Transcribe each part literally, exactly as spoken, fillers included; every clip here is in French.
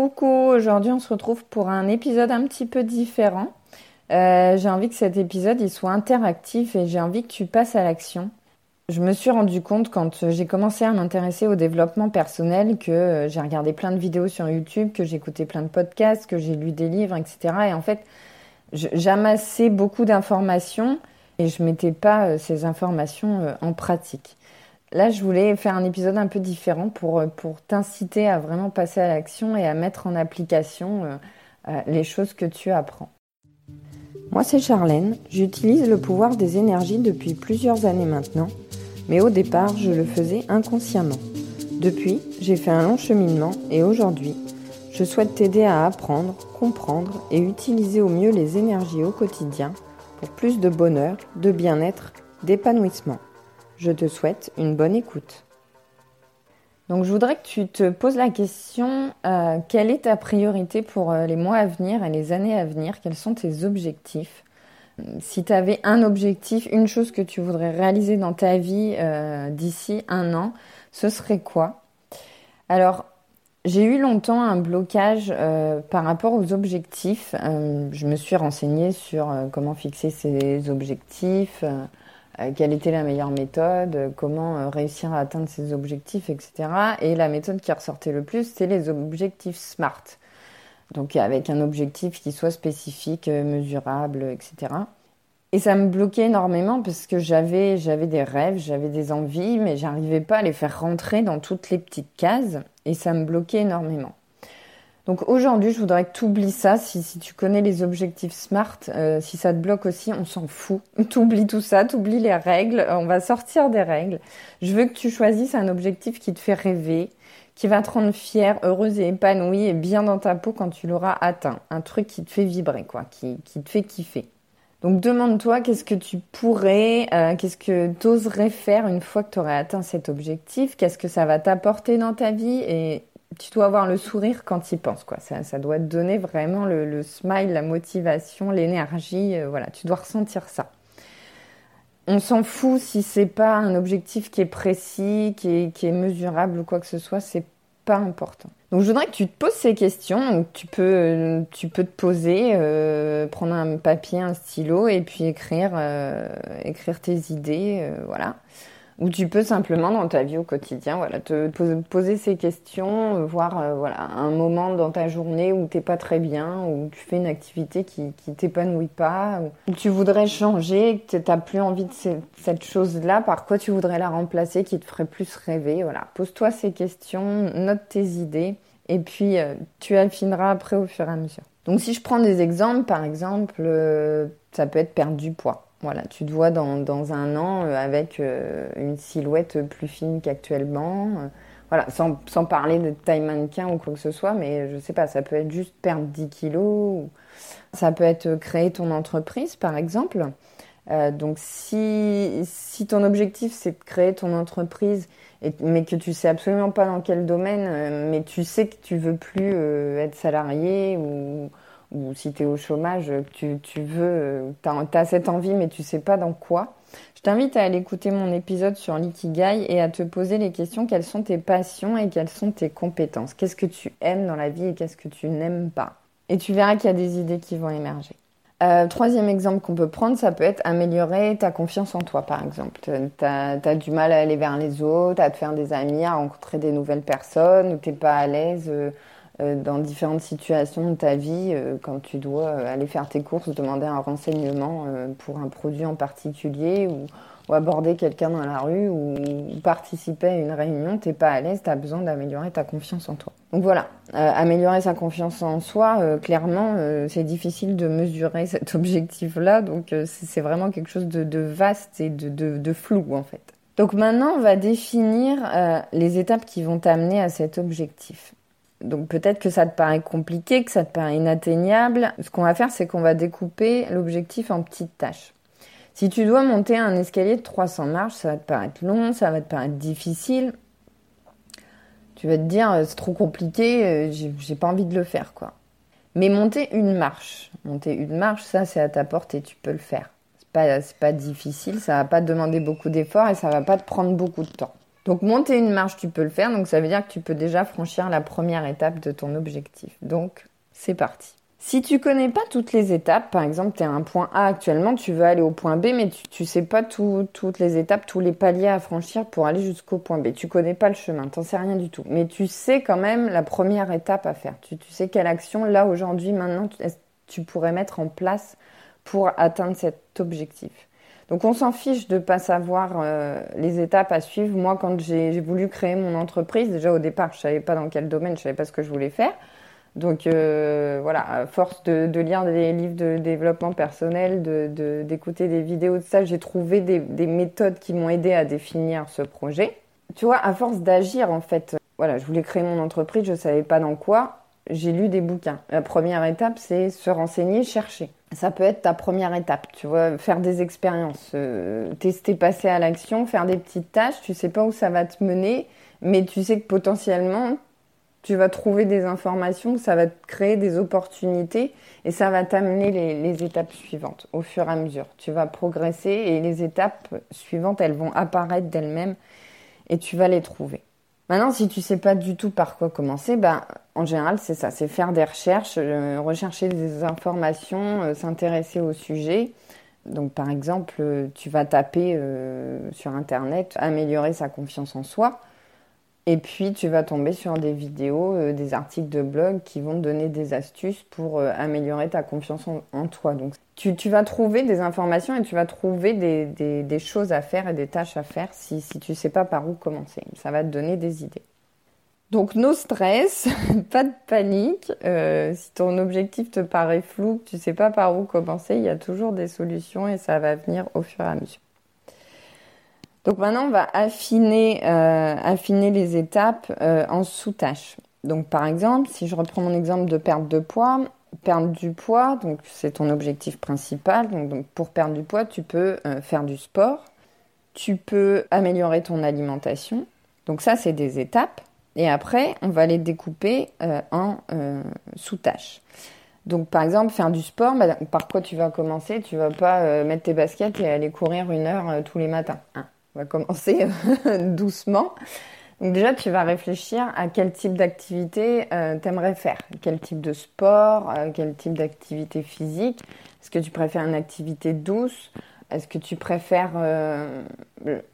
Coucou, aujourd'hui on se retrouve pour un épisode un petit peu différent. Euh, j'ai envie que cet épisode il soit interactif et j'ai envie que tu passes à l'action. Je me suis rendu compte quand j'ai commencé à m'intéresser au développement personnel que j'ai regardé plein de vidéos sur YouTube, que j'ai écouté plein de podcasts, que j'ai lu des livres, et cetera. Et en fait, j'amassais beaucoup d'informations et je mettais pas ces informations en pratique. Là, je voulais faire un épisode un peu différent pour, pour t'inciter à vraiment passer à l'action et à mettre en application euh, euh, les choses que tu apprends. Moi, c'est Charlène. J'utilise le pouvoir des énergies depuis plusieurs années maintenant, mais au départ, je le faisais inconsciemment. Depuis, j'ai fait un long cheminement et aujourd'hui, je souhaite t'aider à apprendre, comprendre et utiliser au mieux les énergies au quotidien pour plus de bonheur, de bien-être, d'épanouissement. Je te souhaite une bonne écoute. Donc, je voudrais que tu te poses la question, euh, quelle est ta priorité pour les mois à venir et les années à venir? Quels sont tes objectifs? Si tu avais un objectif, une chose que tu voudrais réaliser dans ta vie euh, d'ici un an, ce serait quoi? Alors, j'ai eu longtemps un blocage euh, par rapport aux objectifs. Euh, je me suis renseignée sur euh, comment fixer ses objectifs, euh, quelle était la meilleure méthode, comment réussir à atteindre ses objectifs, et cetera. Et la méthode qui ressortait le plus, c'est les objectifs SMART. Donc avec un objectif qui soit spécifique, mesurable, et cetera. Et ça me bloquait énormément parce que j'avais, j'avais des rêves, j'avais des envies, mais j'arrivais pas à les faire rentrer dans toutes les petites cases. Et ça me bloquait énormément. Donc aujourd'hui, je voudrais que tu oublies ça. Si, si tu connais les objectifs SMART, euh, si ça te bloque aussi, on s'en fout. Tu oublies tout ça, tu oublies les règles. On va sortir des règles. Je veux que tu choisisses un objectif qui te fait rêver, qui va te rendre fière, heureuse et épanouie et bien dans ta peau quand tu l'auras atteint. Un truc qui te fait vibrer, quoi, qui, qui te fait kiffer. Donc demande-toi qu'est-ce que tu pourrais, euh, qu'est-ce que tu oserais faire une fois que tu aurais atteint cet objectif, qu'est-ce que ça va t'apporter dans ta vie et... Tu dois avoir le sourire quand tu y penses, quoi. Ça, ça doit te donner vraiment le, le smile, la motivation, l'énergie. Euh, voilà, tu dois ressentir ça. On s'en fout si c'est pas un objectif qui est précis, qui est, qui est mesurable ou quoi que ce soit. C'est pas important. Donc, je voudrais que tu te poses ces questions. Donc, tu peux, tu peux te poser, euh, prendre un papier, un stylo et puis écrire, euh, écrire tes idées, euh, voilà. Ou tu peux simplement, dans ta vie au quotidien, voilà, te poser ces questions, voir euh, voilà, un moment dans ta journée où t'es pas très bien, où tu fais une activité qui, qui t'épanouit pas, où tu voudrais changer, que t'as plus envie de ces, cette chose-là, par quoi tu voudrais la remplacer, qui te ferait plus rêver. Voilà. Pose-toi ces questions, note tes idées, et puis euh, tu affineras après au fur et à mesure. Donc si je prends des exemples, par exemple, euh, ça peut être perdre du poids. Voilà, tu te vois dans, dans un an euh, avec euh, une silhouette plus fine qu'actuellement. Euh, voilà, sans, sans parler de taille mannequin ou quoi que ce soit, mais je sais pas, ça peut être juste perdre dix kilos. Ou... Ça peut être créer ton entreprise, par exemple. Euh, donc, si, si ton objectif, c'est de créer ton entreprise, et, mais que tu sais absolument pas dans quel domaine, euh, mais tu sais que tu veux plus euh, être salarié ou... ou si tu es au chômage, tu, tu veux, tu as cette envie, mais tu sais pas dans quoi. Je t'invite à aller écouter mon épisode sur l'Ikigai et à te poser les questions, quelles sont tes passions et quelles sont tes compétences. Qu'est-ce que tu aimes dans la vie et qu'est-ce que tu n'aimes pas? Et tu verras qu'il y a des idées qui vont émerger. Euh, troisième exemple qu'on peut prendre, ça peut être améliorer ta confiance en toi, par exemple. T'as, t'as du mal à aller vers les autres, à te faire des amis, à rencontrer des nouvelles personnes, ou t'es pas à l'aise... Euh, dans différentes situations de ta vie, quand tu dois aller faire tes courses, demander un renseignement pour un produit en particulier ou, ou aborder quelqu'un dans la rue ou, ou participer à une réunion, t'es pas à l'aise, t'as besoin d'améliorer ta confiance en toi. Donc voilà, euh, améliorer sa confiance en soi, euh, clairement, euh, c'est difficile de mesurer cet objectif-là, donc euh, c'est vraiment quelque chose de, de vaste et de, de, de flou en fait. Donc maintenant, on va définir euh, les étapes qui vont t'amener à cet objectif. Donc peut-être que ça te paraît compliqué, que ça te paraît inatteignable. Ce qu'on va faire, c'est qu'on va découper l'objectif en petites tâches. Si tu dois monter un escalier de trois cents marches, ça va te paraître long, ça va te paraître difficile. Tu vas te dire, c'est trop compliqué, j'ai, j'ai pas envie de le faire, quoi. Mais monter une marche, monter une marche, ça c'est à ta portée et tu peux le faire. C'est pas, c'est pas difficile, ça va pas te demander beaucoup d'efforts et ça va pas te prendre beaucoup de temps. Donc, monter une marche, tu peux le faire. Donc, ça veut dire que tu peux déjà franchir la première étape de ton objectif. Donc, c'est parti. Si tu connais pas toutes les étapes, par exemple, tu es à un point A actuellement, tu veux aller au point B, mais tu, tu sais pas tout, toutes les étapes, tous les paliers à franchir pour aller jusqu'au point B. Tu connais pas le chemin, t'en sais rien du tout. Mais tu sais quand même la première étape à faire. Tu, tu sais quelle action, là, aujourd'hui, maintenant, tu, tu pourrais mettre en place pour atteindre cet objectif. Donc, on s'en fiche de pas savoir euh, les étapes à suivre. Moi, quand j'ai, j'ai voulu créer mon entreprise, déjà au départ, je savais pas dans quel domaine, je savais pas ce que je voulais faire. Donc euh, voilà, force de, de lire des livres de développement personnel, de, de, d'écouter des vidéos de ça, j'ai trouvé des, des méthodes qui m'ont aidé à définir ce projet. Tu vois, à force d'agir en fait, voilà, je voulais créer mon entreprise, je savais pas dans quoi, j'ai lu des bouquins. La première étape, c'est se renseigner, chercher. Ça peut être ta première étape, tu vois, faire des expériences, euh, tester, passer à l'action, faire des petites tâches, tu sais pas où ça va te mener, mais tu sais que potentiellement, tu vas trouver des informations, ça va te créer des opportunités et ça va t'amener les, les étapes suivantes au fur et à mesure. Tu vas progresser et les étapes suivantes, elles vont apparaître d'elles-mêmes et tu vas les trouver. Maintenant, si tu sais pas du tout par quoi commencer, bah, en général, c'est ça, c'est faire des recherches, euh, rechercher des informations, euh, s'intéresser au sujet. Donc, par exemple, euh, tu vas taper euh, sur Internet « améliorer sa confiance en soi ». Et puis, tu vas tomber sur des vidéos, euh, des articles de blog qui vont te donner des astuces pour euh, améliorer ta confiance en, en toi. Donc, tu, tu vas trouver des informations et tu vas trouver des, des, des choses à faire et des tâches à faire si, si tu ne sais pas par où commencer. Ça va te donner des idées. Donc, no stress, pas de panique. Euh, si ton objectif te paraît flou, que tu ne sais pas par où commencer, il y a toujours des solutions et ça va venir au fur et à mesure. Donc maintenant, on va affiner, euh, affiner les étapes euh, en sous-tâches. Donc par exemple, si je reprends mon exemple de perte de poids, perdre du poids, donc c'est ton objectif principal. Donc, donc pour perdre du poids, tu peux euh, faire du sport, tu peux améliorer ton alimentation. Donc ça, c'est des étapes. Et après, on va les découper euh, en euh, sous-tâches. Donc, par exemple, faire du sport, bah, par quoi tu vas commencer? Tu vas pas euh, mettre tes baskets et aller courir une heure euh, tous les matins. Hein. On va commencer doucement. Donc déjà, tu vas réfléchir à quel type d'activité euh, t'aimerais faire. Quel type de sport, euh, quel type d'activité physique. Est-ce que tu préfères une activité douce? Est-ce que tu préfères euh,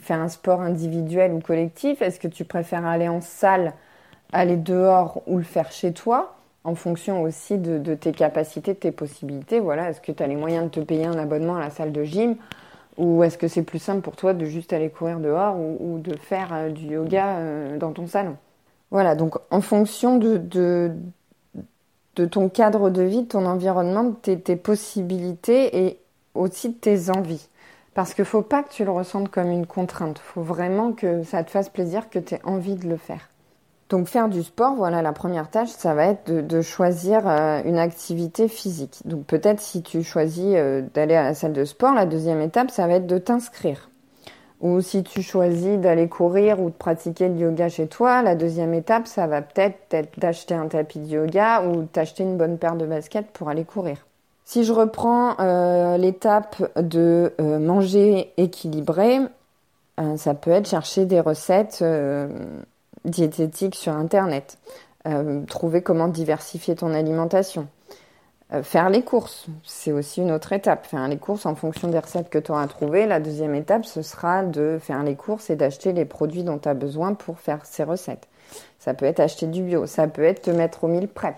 faire un sport individuel ou collectif? Est-ce que tu préfères aller en salle, aller dehors ou le faire chez toi? En fonction aussi de, de tes capacités, de tes possibilités. Voilà, est-ce que tu as les moyens de te payer un abonnement à la salle de gym? Ou est-ce que c'est plus simple pour toi de juste aller courir dehors ou, ou de faire du yoga dans ton salon? Voilà, donc en fonction de, de, de ton cadre de vie, de ton environnement, de tes, tes possibilités et aussi de tes envies. Parce qu'il ne faut pas que tu le ressentes comme une contrainte. Il faut vraiment que ça te fasse plaisir, que tu aies envie de le faire. Donc faire du sport, voilà, la première tâche, ça va être de, de choisir euh, une activité physique. Donc peut-être si tu choisis euh, d'aller à la salle de sport, la deuxième étape, ça va être de t'inscrire. Ou si tu choisis d'aller courir ou de pratiquer le yoga chez toi, la deuxième étape, ça va peut-être être d'acheter un tapis de yoga ou d'acheter une bonne paire de baskets pour aller courir. Si je reprends euh, l'étape de euh, manger équilibré, euh, ça peut être chercher des recettes euh, diététique sur Internet, euh, trouver comment diversifier ton alimentation, euh, faire les courses, c'est aussi une autre étape, faire les courses en fonction des recettes que tu auras trouvées. La deuxième étape, ce sera de faire les courses et d'acheter les produits dont tu as besoin pour faire ces recettes. Ça peut être acheter du bio, ça peut être te mettre au meal prep.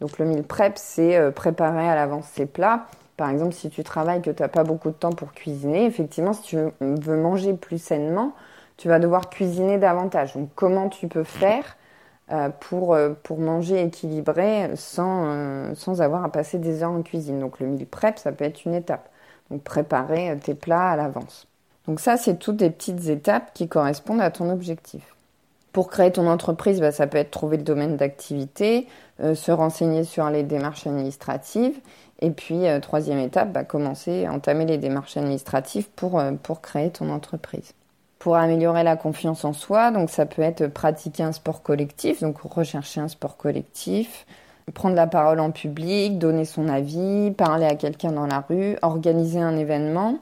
Donc le meal prep, c'est préparer à l'avance ses plats. Par exemple, si tu travailles que tu n'as pas beaucoup de temps pour cuisiner, effectivement, si tu veux manger plus sainement, tu vas devoir cuisiner davantage. Donc, comment tu peux faire euh, pour, euh, pour manger équilibré sans, euh, sans avoir à passer des heures en cuisine. Donc, le meal prep, ça peut être une étape. Donc, préparer tes plats à l'avance. Donc, ça, c'est toutes des petites étapes qui correspondent à ton objectif. Pour créer ton entreprise, bah, ça peut être trouver le domaine d'activité, euh, se renseigner sur les démarches administratives. Et puis, euh, troisième étape, bah, commencer à entamer les démarches administratives pour, euh, pour créer ton entreprise. Pour améliorer la confiance en soi, donc ça peut être pratiquer un sport collectif, donc rechercher un sport collectif, prendre la parole en public, donner son avis, parler à quelqu'un dans la rue, organiser un événement,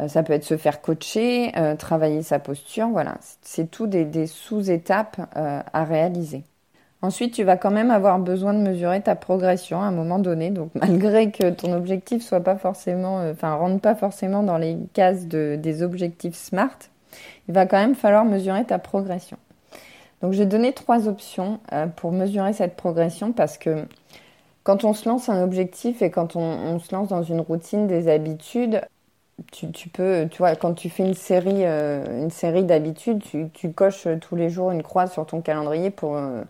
Euh, ça peut être se faire coacher, euh, travailler sa posture, voilà. C'est tout des, des sous-étapes euh, à réaliser. Ensuite, tu vas quand même avoir besoin de mesurer ta progression à un moment donné. Donc, malgré que ton objectif soit pas forcément, enfin, euh, rentre pas forcément dans les cases de, des objectifs SMART, il va quand même falloir mesurer ta progression. Donc, j'ai donné trois options euh, pour mesurer cette progression parce que quand on se lance un objectif et quand on, on se lance dans une routine, des habitudes, tu, tu peux, tu vois, quand tu fais une série, euh, une série d'habitudes, tu, tu coches tous les jours une croix sur ton calendrier pour euh,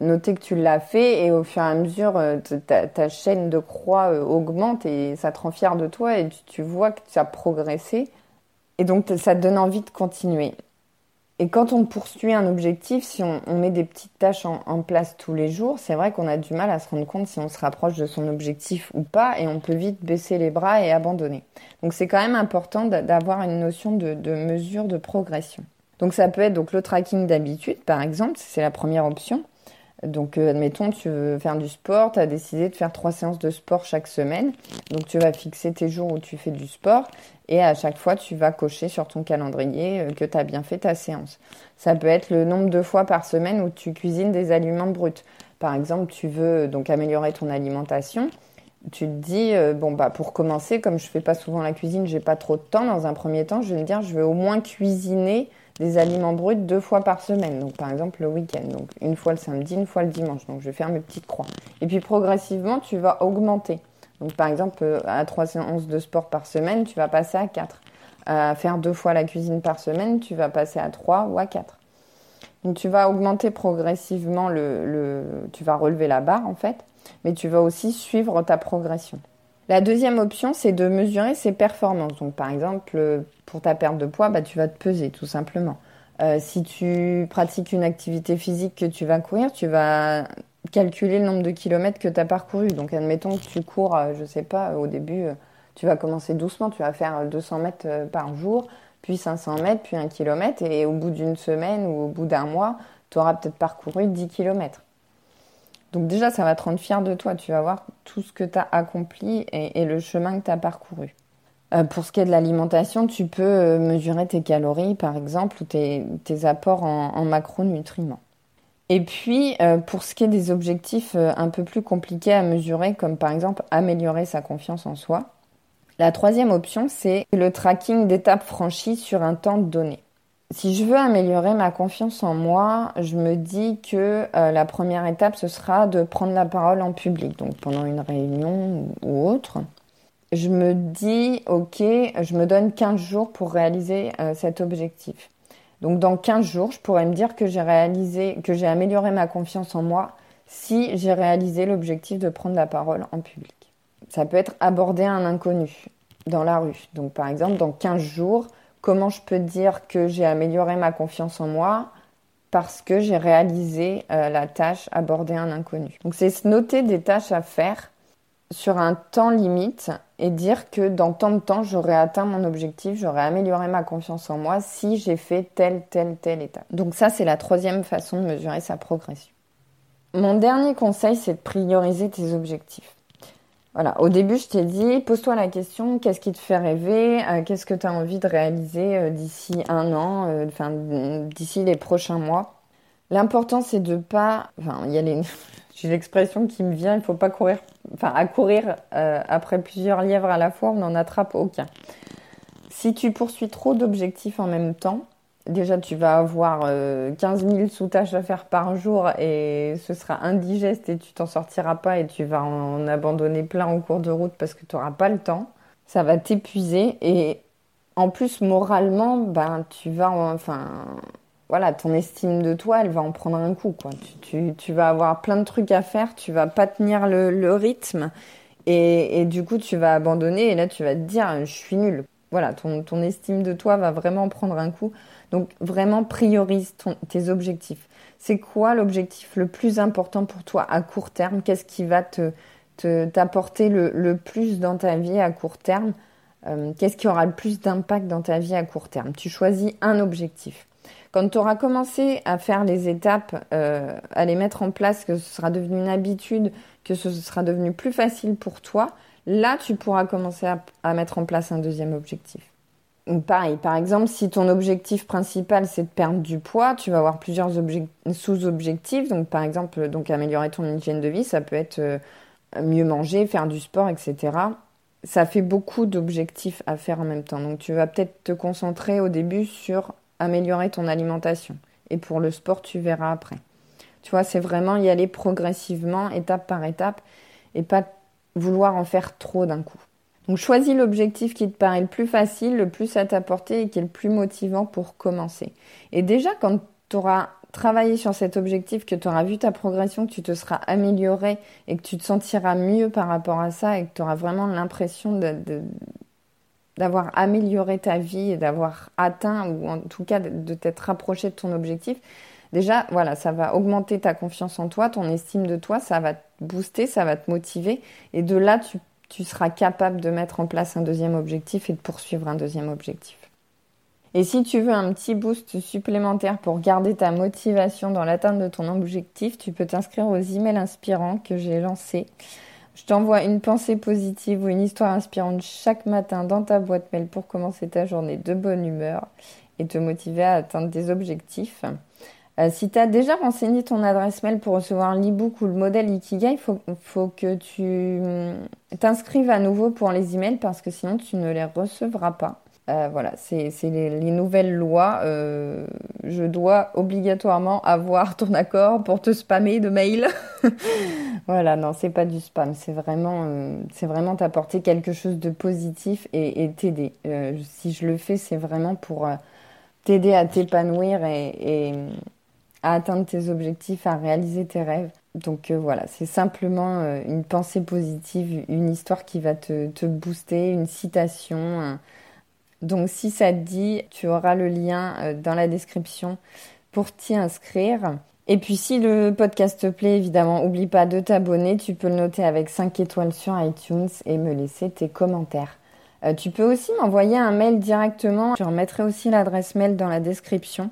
noter que tu l'as fait, et au fur et à mesure, ta, ta chaîne de croix augmente et ça te rend fier de toi et tu, tu vois que tu as progressé. Et donc, ça te donne envie de continuer. Et quand on poursuit un objectif, si on, on met des petites tâches en, en place tous les jours, c'est vrai qu'on a du mal à se rendre compte si on se rapproche de son objectif ou pas, et on peut vite baisser les bras et abandonner. Donc, c'est quand même important d'avoir une notion de, de mesure de progression. Donc, ça peut être donc, le tracking d'habitude, par exemple, c'est la première option. Donc, admettons, tu veux faire du sport, tu as décidé de faire trois séances de sport chaque semaine. Donc, tu vas fixer tes jours où tu fais du sport et à chaque fois, tu vas cocher sur ton calendrier que tu as bien fait ta séance. Ça peut être le nombre de fois par semaine où tu cuisines des aliments bruts. Par exemple, tu veux donc améliorer ton alimentation. Tu te dis, euh, bon, bah, pour commencer, comme je fais pas souvent la cuisine, j'ai pas trop de temps. Dans un premier temps, je vais me dire, je vais au moins cuisiner des aliments bruts deux fois par semaine, donc par exemple le week-end, donc une fois le samedi, une fois le dimanche, donc je vais faire mes petites croix. Et puis progressivement, tu vas augmenter. Donc par exemple, à trois séances de sport par semaine, tu vas passer à quatre. À faire deux fois la cuisine par semaine, tu vas passer à trois ou à quatre. Donc tu vas augmenter progressivement, le, le, tu vas relever la barre en fait, mais tu vas aussi suivre ta progression. La deuxième option, c'est de mesurer ses performances. Donc, par exemple, pour ta perte de poids, bah, tu vas te peser, tout simplement. Euh, si tu pratiques une activité physique que tu vas courir, tu vas calculer le nombre de kilomètres que tu as parcouru. Donc, admettons que tu cours, je ne sais pas, au début, tu vas commencer doucement, tu vas faire deux cents mètres par jour, puis cinq cents mètres, puis un kilomètre. Et au bout d'une semaine ou au bout d'un mois, tu auras peut-être parcouru dix kilomètres. Donc déjà, ça va te rendre fier de toi. Tu vas voir tout ce que tu as accompli et, et le chemin que tu as parcouru. Euh, pour ce qui est de l'alimentation, tu peux mesurer tes calories, par exemple, ou tes, tes apports en, en macronutriments. Et puis, euh, pour ce qui est des objectifs euh, un peu plus compliqués à mesurer, comme par exemple améliorer sa confiance en soi, la troisième option, c'est le tracking d'étapes franchies sur un temps donné. Si je veux améliorer ma confiance en moi, je me dis que euh, la première étape, ce sera de prendre la parole en public, donc pendant une réunion ou autre. Je me dis, ok, je me donne quinze jours pour réaliser euh, cet objectif. Donc dans quinze jours, je pourrais me dire que j'ai réalisé, que j'ai amélioré ma confiance en moi si j'ai réalisé l'objectif de prendre la parole en public. Ça peut être aborder un inconnu dans la rue. Donc par exemple, dans quinze jours... Comment je peux dire que j'ai amélioré ma confiance en moi parce que j'ai réalisé euh, la tâche aborder un inconnu. Donc, c'est se noter des tâches à faire sur un temps limite et dire que dans tant de temps, j'aurai atteint mon objectif, j'aurai amélioré ma confiance en moi si j'ai fait telle, telle, telle étape. Donc ça, c'est la troisième façon de mesurer sa progression. Mon dernier conseil, c'est de prioriser tes objectifs. Voilà, au début, je t'ai dit, pose-toi la question, qu'est-ce qui te fait rêver, euh, qu'est-ce que tu as envie de réaliser euh, d'ici un an, euh, enfin, d'ici les prochains mois. L'important, c'est de pas... Enfin, il y a les... J'ai l'expression qui me vient, il ne faut pas courir... Enfin, à courir euh, après plusieurs lièvres à la fois, on n'en attrape aucun. Si tu poursuis trop d'objectifs en même temps, déjà, tu vas avoir euh, quinze mille sous-tâches à faire par jour et ce sera indigeste et tu t'en sortiras pas et tu vas en abandonner plein en cours de route parce que tu n'auras pas le temps. Ça va t'épuiser et en plus, moralement, ben, tu vas... Enfin, voilà, ton estime de toi, elle va en prendre un coup, quoi. Tu, tu, tu vas avoir plein de trucs à faire, tu vas pas tenir le, le rythme et, et du coup, tu vas abandonner et là, tu vas te dire « je suis nulle ». Voilà, ton, ton estime de toi va vraiment prendre un coup. Donc, vraiment, priorise ton, tes objectifs. C'est quoi l'objectif le plus important pour toi à court terme ? Qu'est-ce qui va te, te, t'apporter le, le plus dans ta vie à court terme ? euh, Qu'est-ce qui aura le plus d'impact dans ta vie à court terme ? Tu choisis un objectif. Quand tu auras commencé à faire les étapes, euh, à les mettre en place, que ce sera devenu une habitude, que ce sera devenu plus facile pour toi, là, tu pourras commencer à, à mettre en place un deuxième objectif. Pareil, par exemple, si ton objectif principal, c'est de perdre du poids, tu vas avoir plusieurs obje- sous-objectifs. Donc, par exemple, donc, améliorer ton hygiène de vie, ça peut être euh, mieux manger, faire du sport, et cetera. Ça fait beaucoup d'objectifs à faire en même temps. Donc, tu vas peut-être te concentrer au début sur améliorer ton alimentation. Et pour le sport, tu verras après. Tu vois, c'est vraiment y aller progressivement, étape par étape, et pas vouloir en faire trop d'un coup. Donc, choisis l'objectif qui te paraît le plus facile, le plus à t'apporter et qui est le plus motivant pour commencer. Et déjà, quand tu auras travaillé sur cet objectif, que tu auras vu ta progression, que tu te seras amélioré et que tu te sentiras mieux par rapport à ça et que tu auras vraiment l'impression de, de, d'avoir amélioré ta vie et d'avoir atteint, ou en tout cas de, de t'être rapproché de ton objectif, déjà, voilà, ça va augmenter ta confiance en toi, ton estime de toi, ça va te booster, ça va te motiver. Et de là, tu tu seras capable de mettre en place un deuxième objectif et de poursuivre un deuxième objectif. Et si tu veux un petit boost supplémentaire pour garder ta motivation dans l'atteinte de ton objectif, tu peux t'inscrire aux emails inspirants que j'ai lancés. Je t'envoie une pensée positive ou une histoire inspirante chaque matin dans ta boîte mail pour commencer ta journée de bonne humeur et te motiver à atteindre tes objectifs. Euh, si tu as déjà renseigné ton adresse mail pour recevoir l'e-book ou le modèle Ikigai, il faut, faut que tu t'inscrives à nouveau pour les emails parce que sinon tu ne les recevras pas. Euh, voilà, c'est, c'est les, les nouvelles lois. Euh, je dois obligatoirement avoir ton accord pour te spammer de mails. Voilà, non, c'est pas du spam. C'est vraiment, euh, c'est vraiment t'apporter quelque chose de positif et, et t'aider. Euh, si je le fais, c'est vraiment pour euh, t'aider à t'épanouir et... et à atteindre tes objectifs, à réaliser tes rêves. Donc euh, voilà, c'est simplement euh, une pensée positive, une histoire qui va te, te booster, une citation. Hein. Donc si ça te dit, tu auras le lien euh, dans la description pour t'y inscrire. Et puis si le podcast te plaît, évidemment, n'oublie pas de t'abonner. Tu peux le noter avec cinq étoiles sur iTunes et me laisser tes commentaires. Euh, tu peux aussi m'envoyer un mail directement. Je remettrai aussi l'adresse mail dans la description.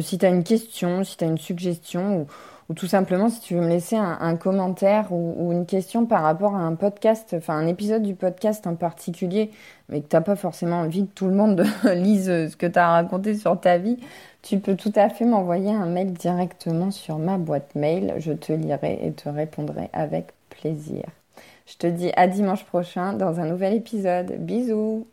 Si tu as une question, si tu as une suggestion ou, ou tout simplement si tu veux me laisser un, un commentaire ou, ou une question par rapport à un podcast, enfin un épisode du podcast en particulier, mais que tu n'as pas forcément envie que tout le monde lise ce que tu as raconté sur ta vie, tu peux tout à fait m'envoyer un mail directement sur ma boîte mail. Je te lirai et te répondrai avec plaisir. Je te dis à dimanche prochain dans un nouvel épisode. Bisous!